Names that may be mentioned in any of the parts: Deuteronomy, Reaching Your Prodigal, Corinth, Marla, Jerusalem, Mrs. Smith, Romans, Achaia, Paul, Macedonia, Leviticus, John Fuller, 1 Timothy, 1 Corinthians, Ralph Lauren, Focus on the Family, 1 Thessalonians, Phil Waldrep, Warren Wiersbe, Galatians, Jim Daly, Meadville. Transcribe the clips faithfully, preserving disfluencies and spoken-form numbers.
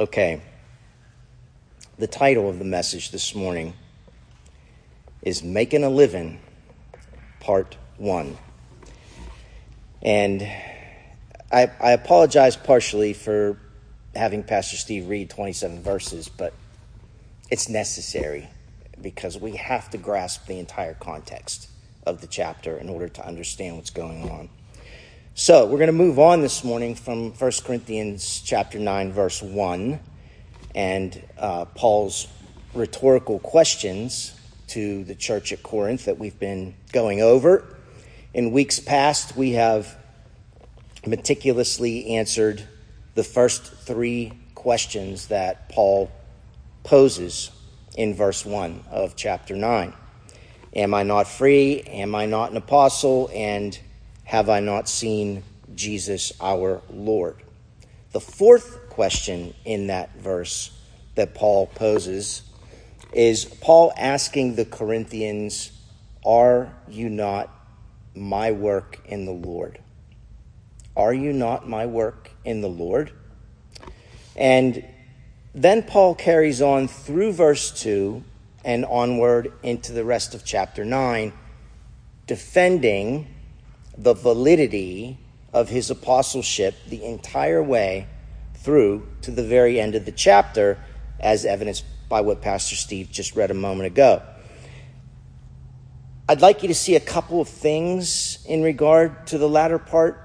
Okay, the title of the message this morning is Making a Living, Part One. And I, I apologize partially for having Pastor Steve read twenty-seven verses, but it's necessary because we have to grasp the entire context of the chapter in order to understand what's going on. So we're going to move on this morning from First Corinthians chapter nine, verse one, and uh, Paul's rhetorical questions to the church at Corinth that we've been going over. In weeks past, we have meticulously answered the first three questions that Paul poses in verse one of chapter nine. Am I not free? Am I not an apostle? And have I not seen Jesus our Lord? The fourth question in that verse that Paul poses is Paul asking the Corinthians, are you not my work in the Lord? Are you not my work in the Lord? And then Paul carries on through verse two and onward into the rest of chapter nine, defending the validity of his apostleship the entire way through to the very end of the chapter, as evidenced by what Pastor Steve just read a moment ago. I'd like you to see a couple of things in regard to the latter part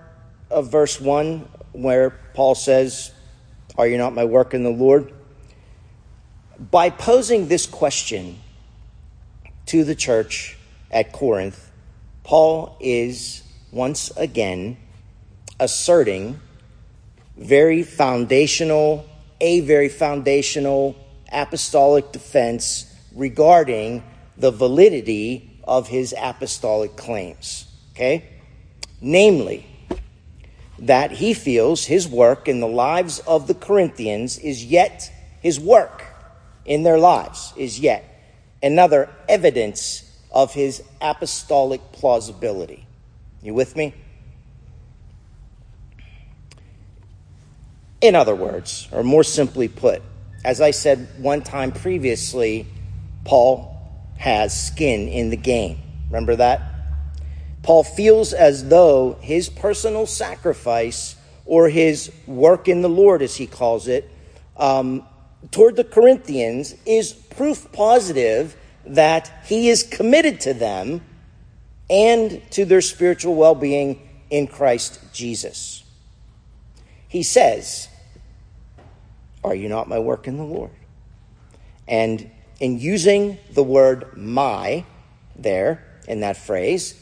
of verse one, where Paul says, are you not my work in the Lord? By posing this question to the church at Corinth, Paul is once again asserting very foundational, a very foundational apostolic defense regarding the validity of his apostolic claims, okay? Namely, that he feels his work in the lives of the Corinthians is yet his work in their lives is yet another evidence of his apostolic plausibility. You with me? In other words, or more simply put, as I said one time previously, Paul has skin in the game. Remember that? Paul feels as though his personal sacrifice or his work in the Lord, as he calls it, um, toward the Corinthians is proof positive that he is committed to them and to their spiritual well-being in Christ Jesus. He says, are you not my work in the Lord? And in using the word my there in that phrase,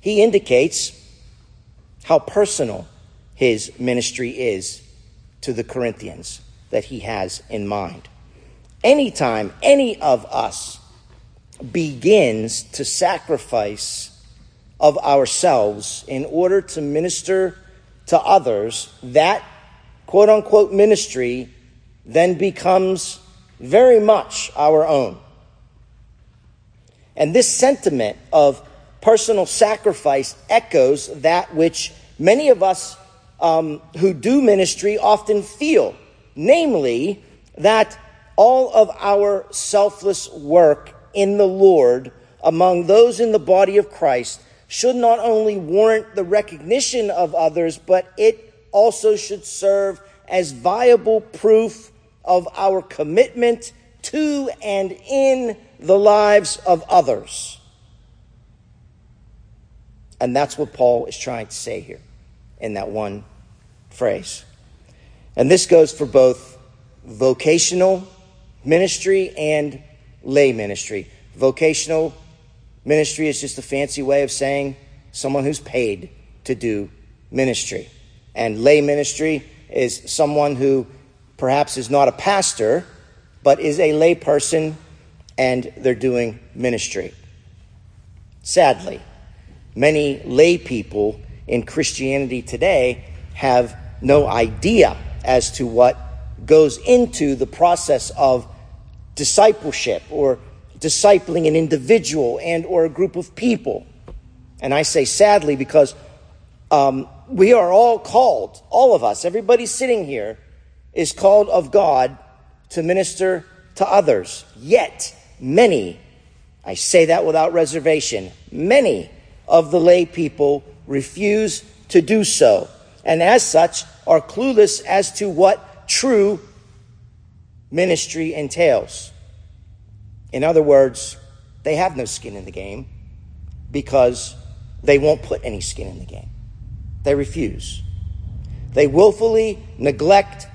he indicates how personal his ministry is to the Corinthians that he has in mind. Anytime any of us begins to sacrifice of ourselves in order to minister to others, that quote-unquote ministry then becomes very much our own. And this sentiment of personal sacrifice echoes that which many of us um, who do ministry often feel, namely that all of our selfless work in the Lord among those in the body of Christ should not only warrant the recognition of others, but it also should serve as viable proof of our commitment to and in the lives of others. And that's what Paul is trying to say here in that one phrase. And this goes for both vocational ministry and lay ministry. Vocational ministry is just a fancy way of saying someone who's paid to do ministry. And lay ministry is someone who perhaps is not a pastor, but is a lay person and they're doing ministry. Sadly, many lay people in Christianity today have no idea as to what goes into the process of discipleship or discipling an individual and or a group of people. And I say sadly because um, we are all called, all of us, everybody sitting here is called of God to minister to others. Yet many, I say that without reservation, many of the lay people refuse to do so, and as such are clueless as to what true ministry entails. In other words, they have no skin in the game because they won't put any skin in the game. They refuse. They willfully neglect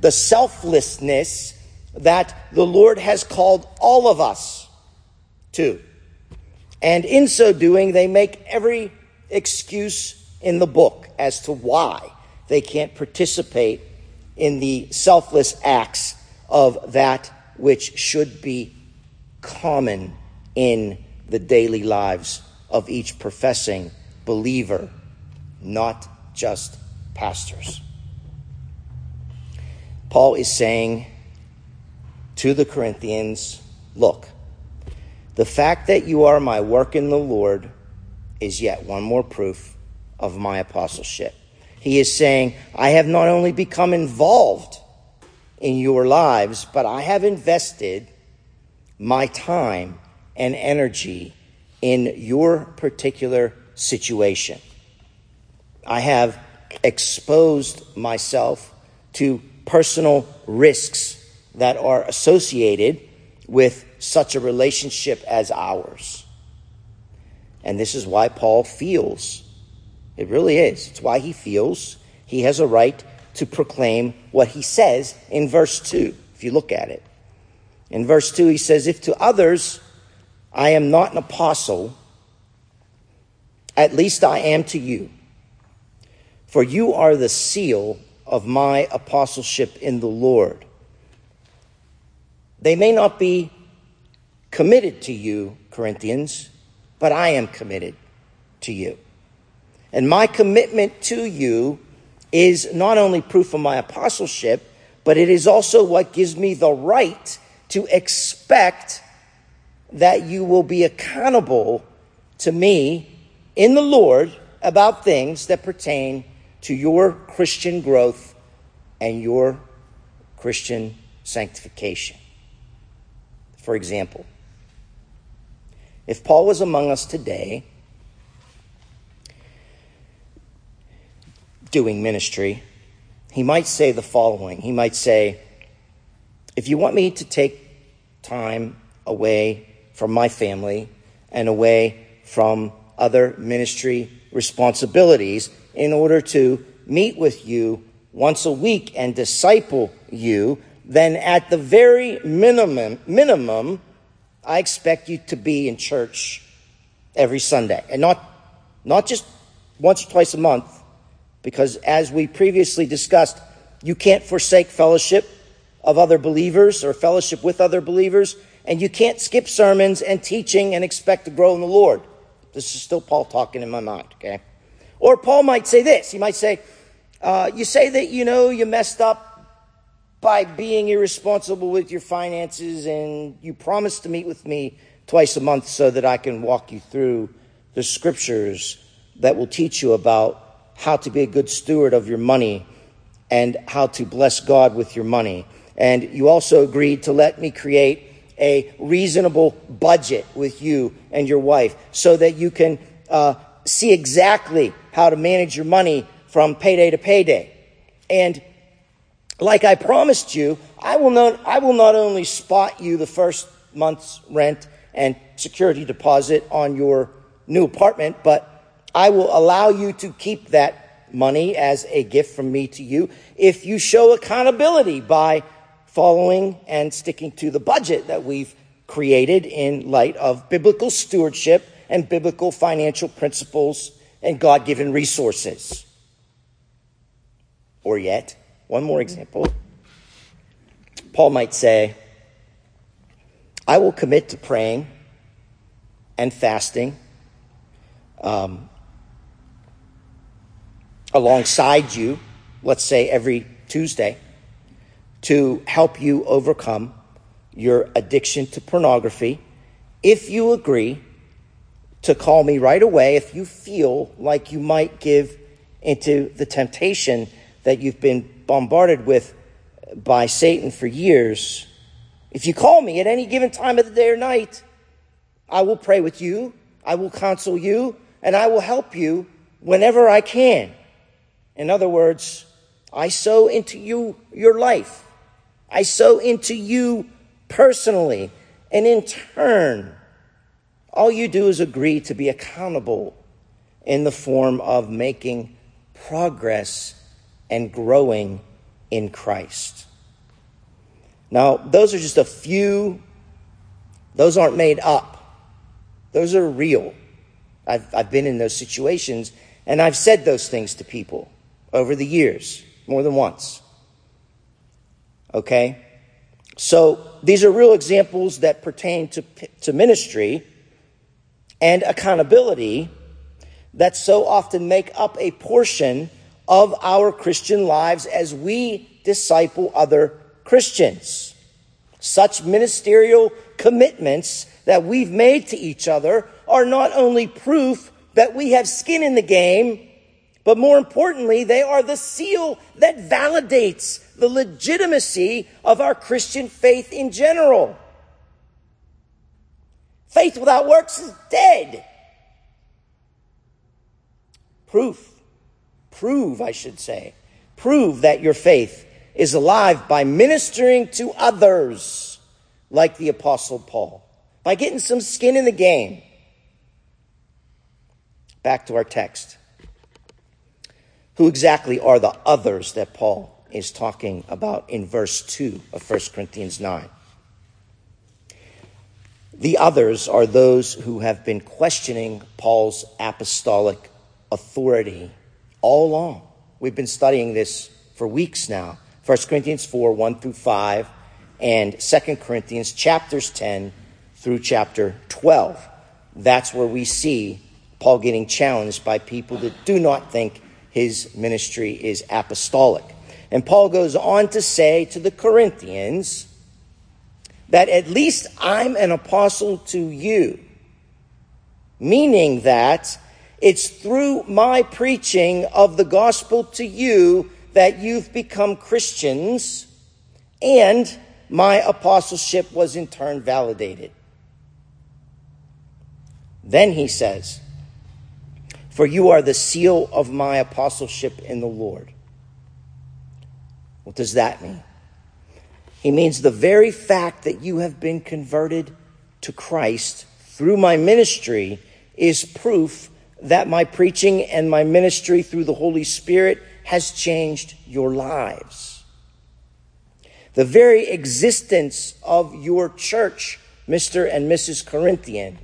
the selflessness that the Lord has called all of us to. And in so doing, they make every excuse in the book as to why they can't participate in the selfless acts of that which should be common in the daily lives of each professing believer, not just pastors. Paul is saying to the Corinthians, look, the fact that you are my work in the Lord is yet one more proof of my apostleship. He is saying, I have not only become involved in your lives, but I have invested my time and energy in your particular situation. I have exposed myself to personal risks that are associated with such a relationship as ours. And this is why Paul feels, it really is, it's why he feels he has a right to proclaim what he says in verse two, if you look at it. In verse two, he says, if to others I am not an apostle, at least I am to you. For you are the seal of my apostleship in the Lord. They may not be committed to you, Corinthians, but I am committed to you. And my commitment to you is not only proof of my apostleship, but it is also what gives me the right to expect that you will be accountable to me in the Lord about things that pertain to your Christian growth and your Christian sanctification. For example, if Paul was among us today doing ministry, he might say the following. He might say, if you want me to take time away from my family and away from other ministry responsibilities in order to meet with you once a week and disciple you, then at the very minimum, minimum, I expect you to be in church every Sunday. And not, not just once or twice a month, because as we previously discussed, you can't forsake fellowship of other believers or fellowship with other believers, and you can't skip sermons and teaching and expect to grow in the Lord. This is still Paul talking in my mind, okay? Or Paul might say this. He might say, uh, you say that, you know, you messed up by being irresponsible with your finances, and you promised to meet with me twice a month so that I can walk you through the scriptures that will teach you about how to be a good steward of your money and how to bless God with your money. And you also agreed to let me create a reasonable budget with you and your wife so that you can uh, see exactly how to manage your money from payday to payday. And like I promised you, I will not, I will not only spot you the first month's rent and security deposit on your new apartment, but I will allow you to keep that money as a gift from me to you if you show accountability by following and sticking to the budget that we've created in light of biblical stewardship and biblical financial principles and God-given resources. Or yet, one more example. Paul might say, I will commit to praying and fasting um, alongside you, let's say every Tuesday, to help you overcome your addiction to pornography if you agree to call me right away if you feel like you might give into the temptation that you've been bombarded with by Satan for years, if you call me at any given time of the day or night, I will pray with you, I will counsel you, and I will help you whenever I can. In other words, I sow into you your life. I sow into you personally. And in turn, all you do is agree to be accountable in the form of making progress and growing in Christ. Now, those are just a few. Those aren't made up. Those are real. I've, I've been in those situations, and I've said those things to people over the years, more than once. Okay? So these are real examples that pertain to, to ministry and accountability that so often make up a portion of our Christian lives as we disciple other Christians. Such ministerial commitments that we've made to each other are not only proof that we have skin in the game, but more importantly, they are the seal that validates the legitimacy of our Christian faith in general. Faith without works is dead. Proof. Prove, I should say. Prove that your faith is alive by ministering to others like the Apostle Paul, by getting some skin in the game. Back to our text. Who exactly are the others that Paul is talking about in verse two of First Corinthians nine? The others are those who have been questioning Paul's apostolic authority all along. We've been studying this for weeks now. First Corinthians four, one through five, and Second Corinthians chapters ten through chapter twelve. That's where we see Paul getting challenged by people that do not think his ministry is apostolic. And Paul goes on to say to the Corinthians that at least I'm an apostle to you, meaning that it's through my preaching of the gospel to you that you've become Christians, and my apostleship was in turn validated. Then he says, for you are the seal of my apostleship in the Lord. What does that mean? He means the very fact that you have been converted to Christ through my ministry is proof that my preaching and my ministry through the Holy Spirit has changed your lives. The very existence of your church, Mister and Missus Corinthian,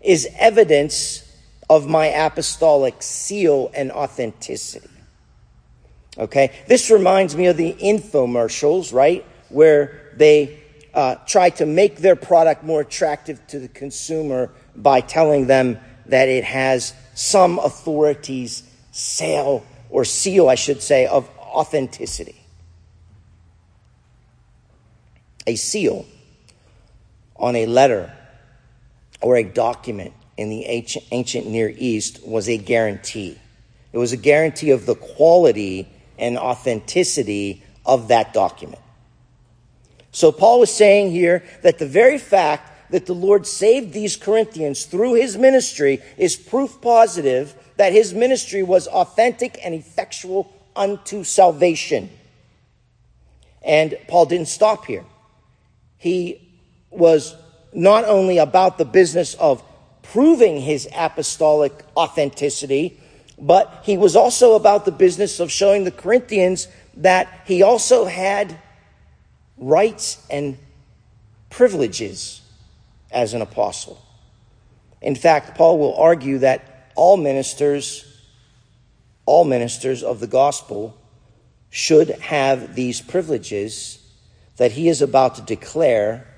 is evidence of my apostolic seal and authenticity. Okay? This reminds me of the infomercials, right? Where they uh, try to make their product more attractive to the consumer by telling them that it has some authority's sale or seal, I should say, of authenticity. A seal on a letter or a document in the ancient Near East was a guarantee. It was a guarantee of the quality and authenticity of that document. So Paul was saying here that the very fact that the Lord saved these Corinthians through his ministry is proof positive that his ministry was authentic and effectual unto salvation. And Paul didn't stop here. He was not only about the business of proving his apostolic authenticity, but he was also about the business of showing the Corinthians that he also had rights and privileges as an apostle. In fact, Paul will argue that all ministers, all ministers of the gospel should have these privileges that he is about to declare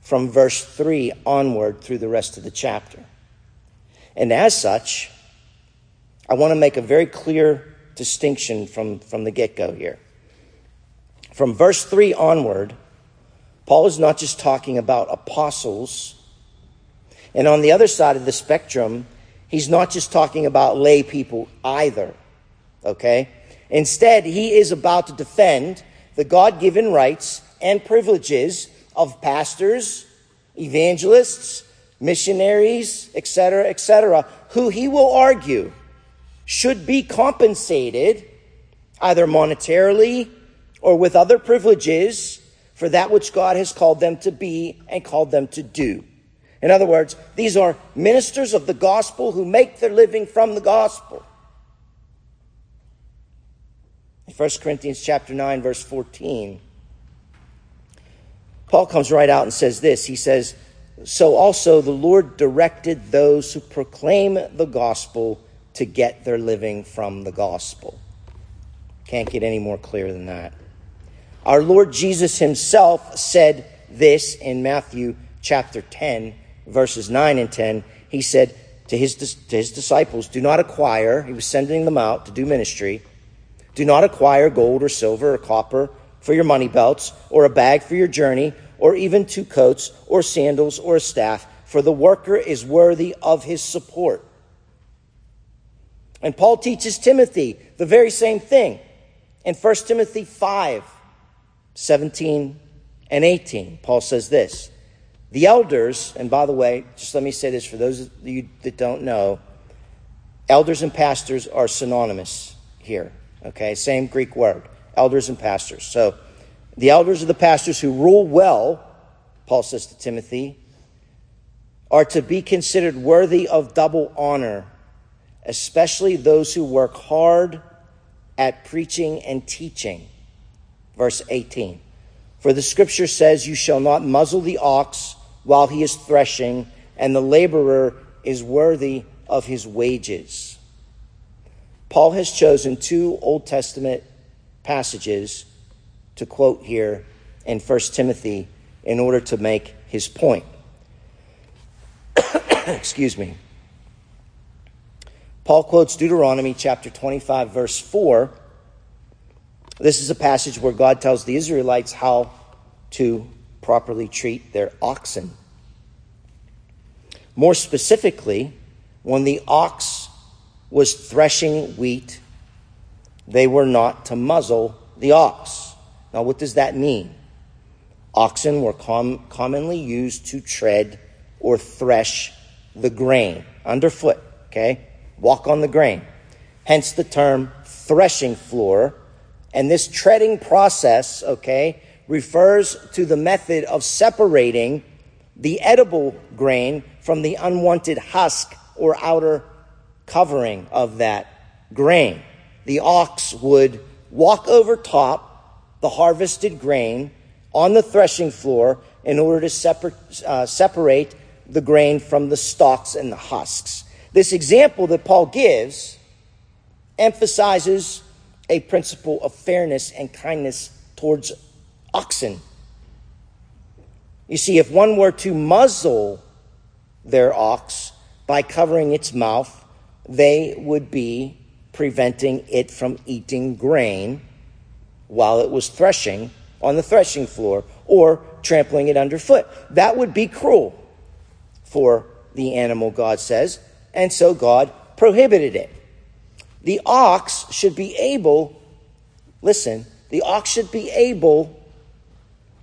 from verse three onward through the rest of the chapter. And as such, I want to make a very clear distinction from, from the get-go here. From verse three onward, Paul is not just talking about apostles. And on the other side of the spectrum, he's not just talking about lay people either. Okay? Instead, he is about to defend the God-given rights and privileges of pastors, evangelists, missionaries, et cetera, et cetera, who he will argue should be compensated either monetarily or with other privileges for that which God has called them to be and called them to do. In other words, these are ministers of the gospel who make their living from the gospel. In First Corinthians chapter nine, verse fourteen, Paul comes right out and says this. He says, "So also the Lord directed those who proclaim the gospel to get their living from the gospel." Can't get any more clear than that. Our Lord Jesus himself said this in Matthew chapter ten, verses nine and ten. He said to his, to his disciples, do not acquire, he was sending them out to do ministry, do not acquire gold or silver or copper for your money belts, or a bag for your journey, or even two coats or sandals or a staff, for the worker is worthy of his support. And Paul teaches Timothy the very same thing in First Timothy five, seventeen and eighteen. Paul says this, the elders, and by the way, just let me say this for those of you that don't know, elders and pastors are synonymous here, okay? Same Greek word, elders and pastors. So the elders are the pastors who rule well, Paul says to Timothy, are to be considered worthy of double honor, especially those who work hard at preaching and teaching. Verse eighteen, for the scripture says, you shall not muzzle the ox while he is threshing, and the laborer is worthy of his wages. Paul has chosen two Old Testament passages to quote here in First Timothy in order to make his point. Excuse me. Paul quotes Deuteronomy chapter twenty-five, verse four. This is a passage where God tells the Israelites how to properly treat their oxen. More specifically, when the ox was threshing wheat, they were not to muzzle the ox. Now, what does that mean? Oxen were com- commonly used to tread or thresh the grain underfoot, okay? Walk on the grain. Hence the term threshing floor. And this treading process, okay, refers to the method of separating the edible grain from the unwanted husk or outer covering of that grain. The ox would walk over top the harvested grain on the threshing floor in order to separate, uh, separate the grain from the stalks and the husks. This example that Paul gives emphasizes a principle of fairness and kindness towards oxen. You see, if one were to muzzle their ox by covering its mouth, they would be preventing it from eating grain while it was threshing on the threshing floor or trampling it underfoot. That would be cruel for the animal, God says, and so God prohibited it. The ox should be able, listen, the ox should be able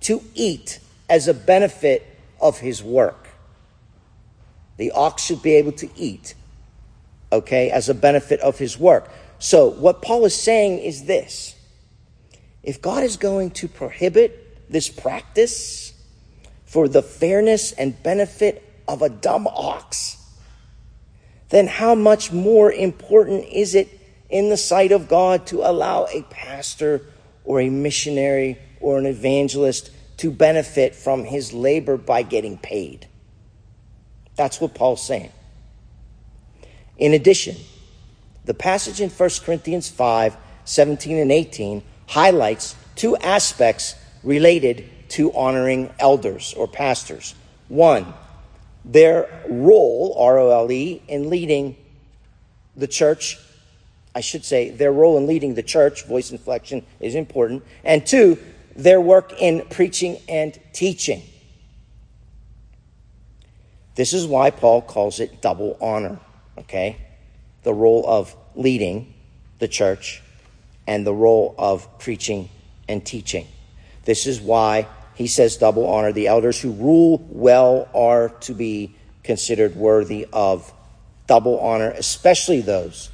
to eat as a benefit of his work. The ox should be able to eat, okay, as a benefit of his work. So what Paul is saying is this. If God is going to prohibit this practice for the fairness and benefit of a dumb ox, then how much more important is it in the sight of God to allow a pastor or a missionary or an evangelist to benefit from his labor by getting paid? That's what Paul's saying. In addition, the passage in First Corinthians five, seventeen and eighteen highlights two aspects related to honoring elders or pastors. One, their role, R O L E, in leading the church. I should say their role in leading the church, voice inflection is important. And two, their work in preaching and teaching. This is why Paul calls it double honor, okay? The role of leading the church and the role of preaching and teaching. This is why he says double honor. The elders who rule well are to be considered worthy of double honor, especially those,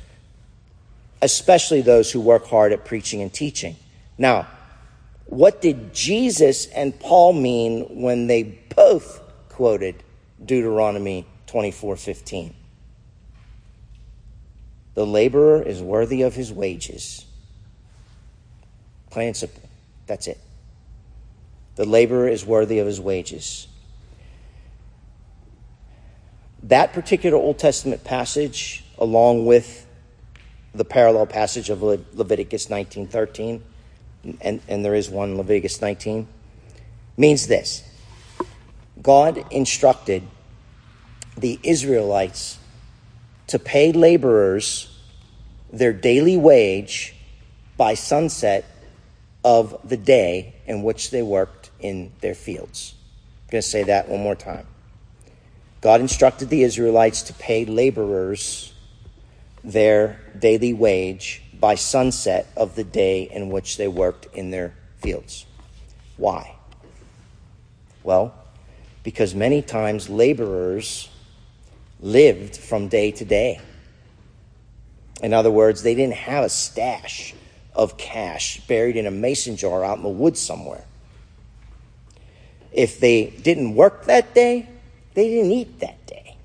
especially those who work hard at preaching and teaching. Now, what did Jesus and Paul mean when they both quoted Deuteronomy twenty-four fifteen? The laborer is worthy of his wages. Plain and simple. That's it. The laborer is worthy of his wages. That particular Old Testament passage, along with the parallel passage of Le- Leviticus nineteen thirteen, and, and there is one, Leviticus nineteen, means this. God instructed the Israelites to pay laborers their daily wage by sunset of the day in which they worked in their fields. I'm going to say that one more time. God instructed the Israelites to pay laborers their daily wage by sunset of the day in which they worked in their fields. Why? Well, because many times laborers lived from day to day. In other words, they didn't have a stash of cash buried in a mason jar out in the woods somewhere. If they didn't work that day, they didn't eat that day.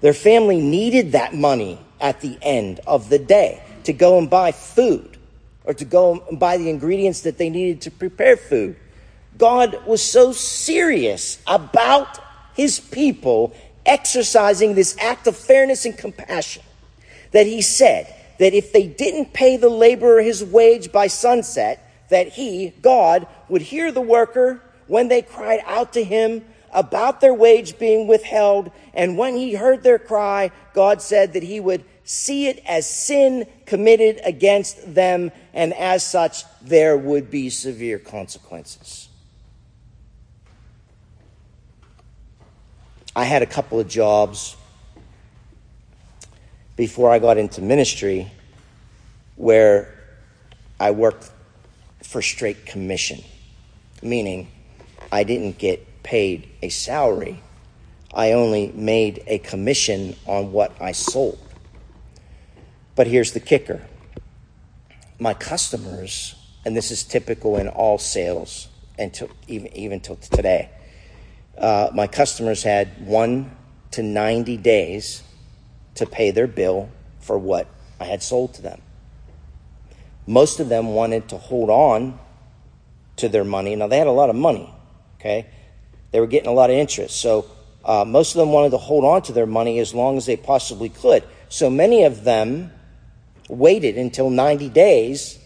Their family needed that money at the end of the day to go and buy food or to go and buy the ingredients that they needed to prepare food. God was so serious about his people exercising this act of fairness and compassion that he said that if they didn't pay the laborer his wage by sunset, that he, God, would hear the worker when they cried out to him about their wage being withheld. And when he heard their cry, God said that he would see it as sin committed against them, and as such, there would be severe consequences. I had a couple of jobs before I got into ministry where I worked for straight commission, meaning I didn't get paid a salary. I only made a commission on what I sold. But here's the kicker. My customers, and this is typical in all sales, and to, even, even till today, Uh, my customers had one to ninety days to pay their bill for what I had sold to them. Most of them wanted to hold on to their money. Now, they had a lot of money, okay? They were getting a lot of interest. So uh, most of them wanted to hold on to their money as long as they possibly could. So many of them waited until ninety days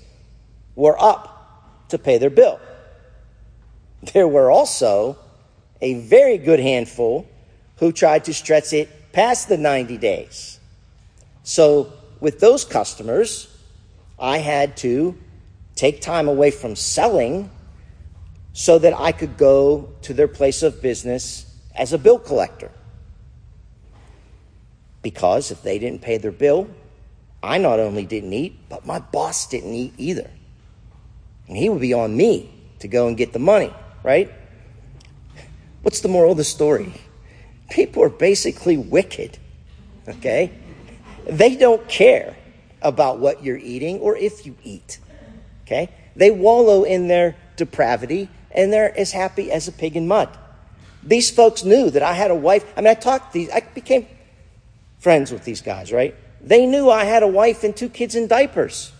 were up to pay their bill. There were also a very good handful who tried to stretch it past the ninety days. So with those customers, I had to take time away from selling so that I could go to their place of business as a bill collector. Because if they didn't pay their bill, I not only didn't eat, but my boss didn't eat either. And he would be on me to go and get the money, right? What's the moral of the story? People are basically wicked, okay? They don't care about what you're eating or if you eat, okay? They wallow in their depravity, and they're as happy as a pig in mud. These folks knew that I had a wife. I mean, I talked these, I became friends with these guys, right? They knew I had a wife and two kids in diapers.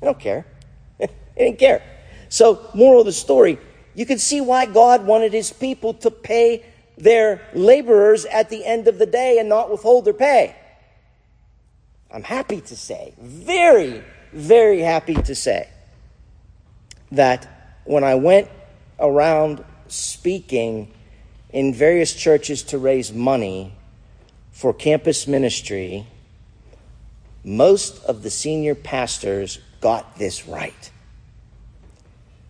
They don't care. They didn't care. So, moral of the story, you can see why God wanted his people to pay their laborers at the end of the day and not withhold their pay. I'm happy to say, very, very happy to say, that when I went around speaking in various churches to raise money for campus ministry, most of the senior pastors got this right.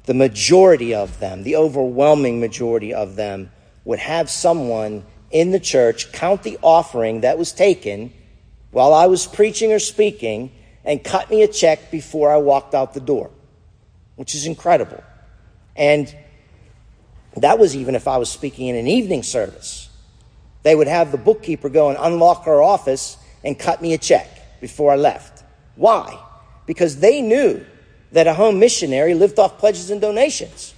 The majority of them, the overwhelming majority of them, would have someone in the church count the offering that was taken while I was preaching or speaking and cut me a check before I walked out the door. which is incredible. And that was even if I was speaking in an evening service. They would have the bookkeeper go and unlock our office and cut me a check before I left. Why? Because they knew that a home missionary lived off pledges and donations.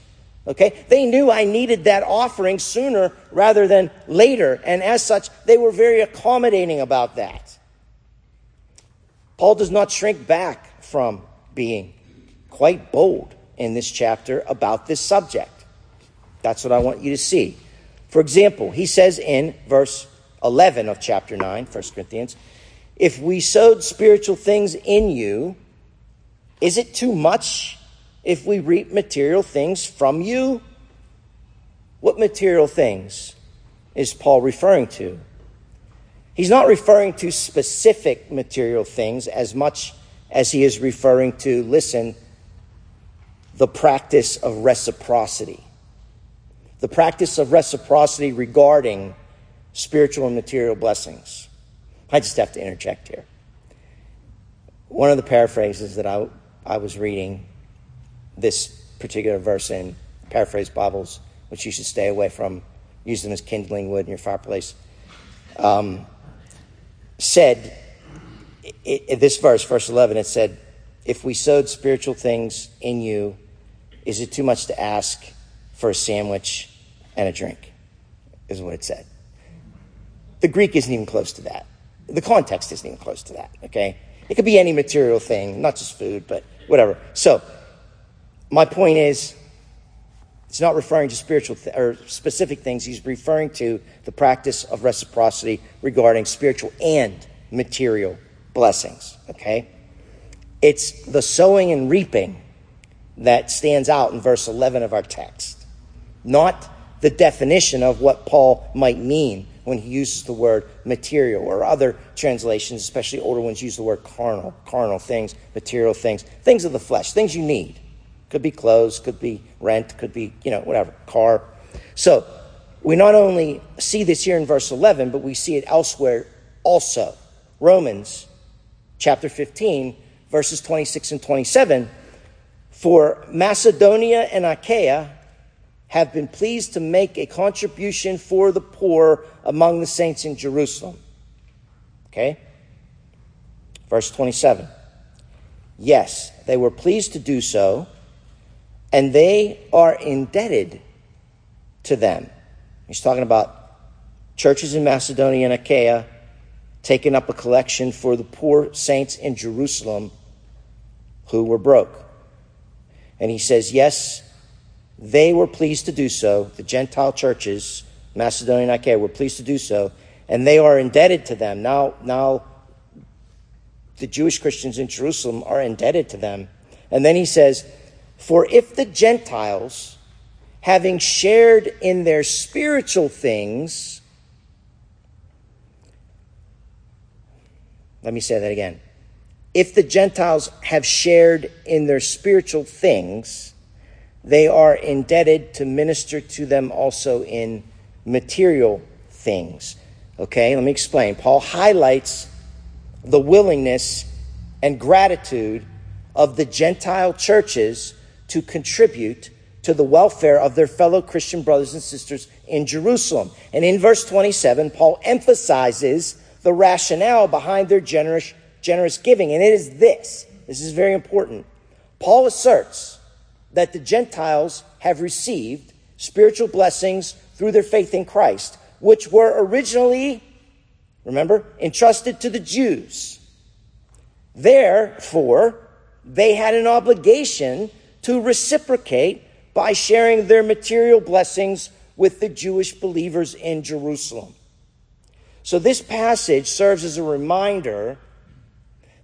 Okay? They knew I needed that offering sooner rather than later. And as such, they were very accommodating about that. Paul does not shrink back from being quite bold in this chapter about this subject. That's what I want you to see. For example, he says in verse eleven of chapter nine, First Corinthians, if we sowed spiritual things in you, is it too much if we reap material things from you? What material things is Paul referring to? He's not referring to specific material things as much as he is referring to, listen, the practice of reciprocity. The practice of reciprocity regarding spiritual and material blessings. I just have to interject here. One of the paraphrases that I, I was reading this particular verse in, paraphrase Bibles, which you should stay away from, use them as kindling wood in your fireplace, um, said, it, it, this verse, verse eleven, it said, if we sowed spiritual things in you, is it too much to ask for a sandwich and a drink, is what it said. The Greek isn't even close to that. The context isn't even close to that, okay? It could be any material thing, not just food, but whatever. So my point is, it's not referring to spiritual th- or specific things. He's referring to the practice of reciprocity regarding spiritual and material blessings, okay? It's the sowing and reaping that stands out in verse eleven of our text, not the definition of what Paul might mean when he uses the word material, or other translations, especially older ones, use the word carnal, carnal things, material things, things of the flesh, things you need. Could be clothes, could be rent, could be, you know, whatever, car. So we not only see this here in verse eleven, but we see it elsewhere also. Romans chapter fifteen, verses twenty-six and twenty-seven, for Macedonia and Achaia have been pleased to make a contribution for the poor among the saints in Jerusalem. Okay? Verse twenty-seven. Yes, they were pleased to do so, and they are indebted to them. He's talking about churches in Macedonia and Achaia taking up a collection for the poor saints in Jerusalem who were broke. And he says, yes, they were pleased to do so. The Gentile churches, Macedonia and Achaia, were pleased to do so. And they are indebted to them. Now, now the Jewish Christians in Jerusalem are indebted to them. And then he says, for if the Gentiles, having shared in their spiritual things, let me say that again. If the Gentiles have shared in their spiritual things, they are indebted to minister to them also in material things. Okay, let me explain. Paul highlights the willingness and gratitude of the Gentile churches to contribute to the welfare of their fellow Christian brothers and sisters in Jerusalem. And in verse twenty-seven, Paul emphasizes the rationale behind their generous Generous giving, and it is this. This is very important. Paul asserts that the Gentiles have received spiritual blessings through their faith in Christ, which were originally, remember, entrusted to the Jews. Therefore, they had an obligation to reciprocate by sharing their material blessings with the Jewish believers in Jerusalem. So this passage serves as a reminder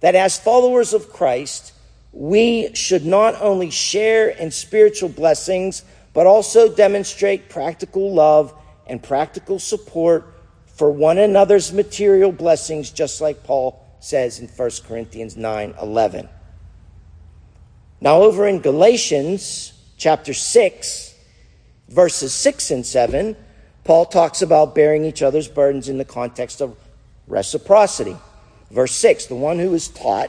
that as followers of Christ, we should not only share in spiritual blessings, but also demonstrate practical love and practical support for one another's material blessings, just like Paul says in First Corinthians nine eleven. Now over in Galatians chapter six, verses six and seven, Paul talks about bearing each other's burdens in the context of reciprocity. Verse six, the one who is taught,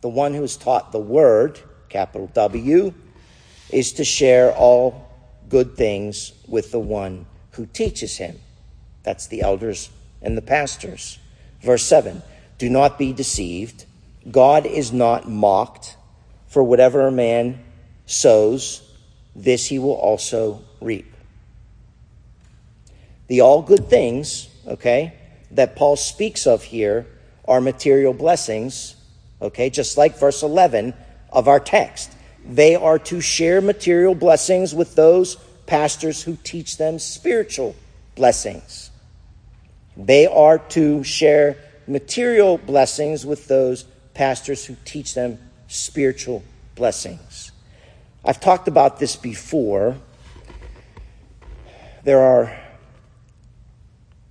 the one who is taught the word capital W, is to share all good things with the one who teaches him. That's the elders and the pastors. Verse seven, do not be deceived. God is not mocked, for whatever a man sows, this he will also reap. The all good things, okay, that Paul speaks of here are material blessings, okay, just like verse eleven of our text. They are to share material blessings with those pastors who teach them spiritual blessings. They are to share material blessings with those pastors who teach them spiritual blessings. I've talked about this before. There are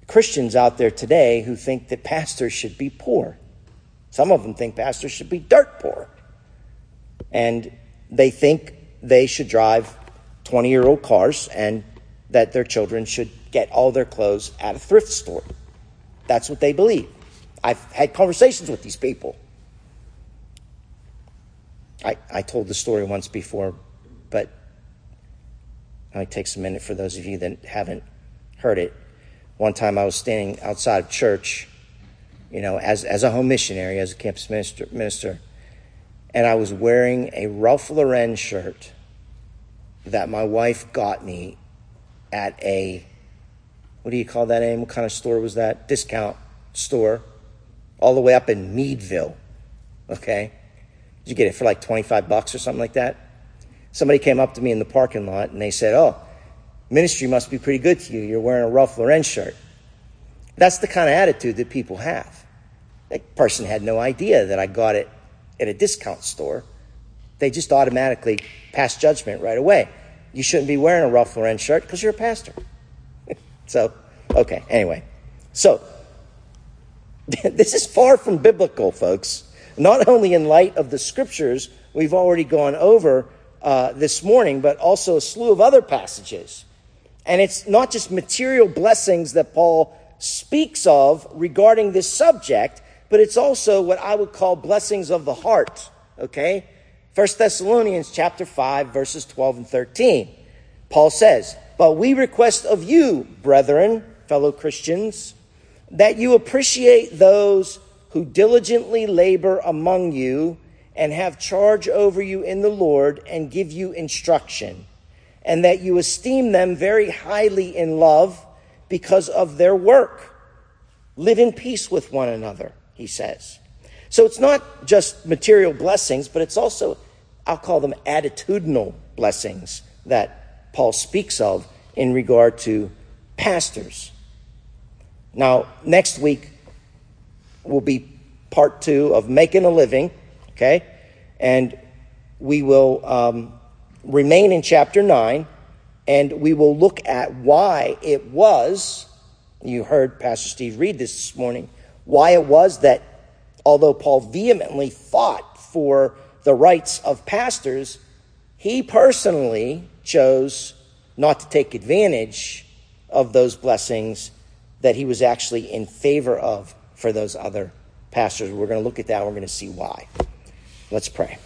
Christians out there today who think that pastors should be poor. Some of them think pastors should be dirt poor. And they think they should drive twenty-year-old cars and that their children should get all their clothes at a thrift store. That's what they believe. I've had conversations with these people. I, I told the story once before, but it takes a minute for those of you that haven't heard it. One time I was standing outside of church, you know, as, as a home missionary, as a campus minister, minister, and I was wearing a Ralph Lauren shirt that my wife got me at a, what do you call that name? What kind of store was that? Discount store. All the way up in Meadville, okay? You get it for like twenty-five bucks or something like that. Somebody came up to me in the parking lot and they said, oh, ministry must be pretty good to you. You're wearing a Ralph Lauren shirt. That's the kind of attitude that people have. That person had no idea that I got it at a discount store. They just automatically pass judgment right away. You shouldn't be wearing a Ralph Lauren shirt because you're a pastor. So, okay, anyway. So, this is far from biblical, folks. Not only in light of the scriptures we've already gone over uh, this morning, but also a slew of other passages. And it's not just material blessings that Paul speaks of regarding this subject, but it's also what I would call blessings of the heart, okay? First Thessalonians chapter five, verses twelve and thirteen. Paul says, but we request of you, brethren, fellow Christians, that you appreciate those who diligently labor among you and have charge over you in the Lord and give you instruction, and that you esteem them very highly in love because of their work. Live in peace with one another, he says. So it's not just material blessings, but it's also, I'll call them attitudinal blessings that Paul speaks of in regard to pastors. Now, next week will be part two of making a living, okay? And we will um, remain in chapter nine, and we will look at why it was, you heard Pastor Steve read this this morning, why it was that although Paul vehemently fought for the rights of pastors, he personally chose not to take advantage of those blessings that he was actually in favor of for those other pastors. We're going to look at that. We're going to see why. Let's pray.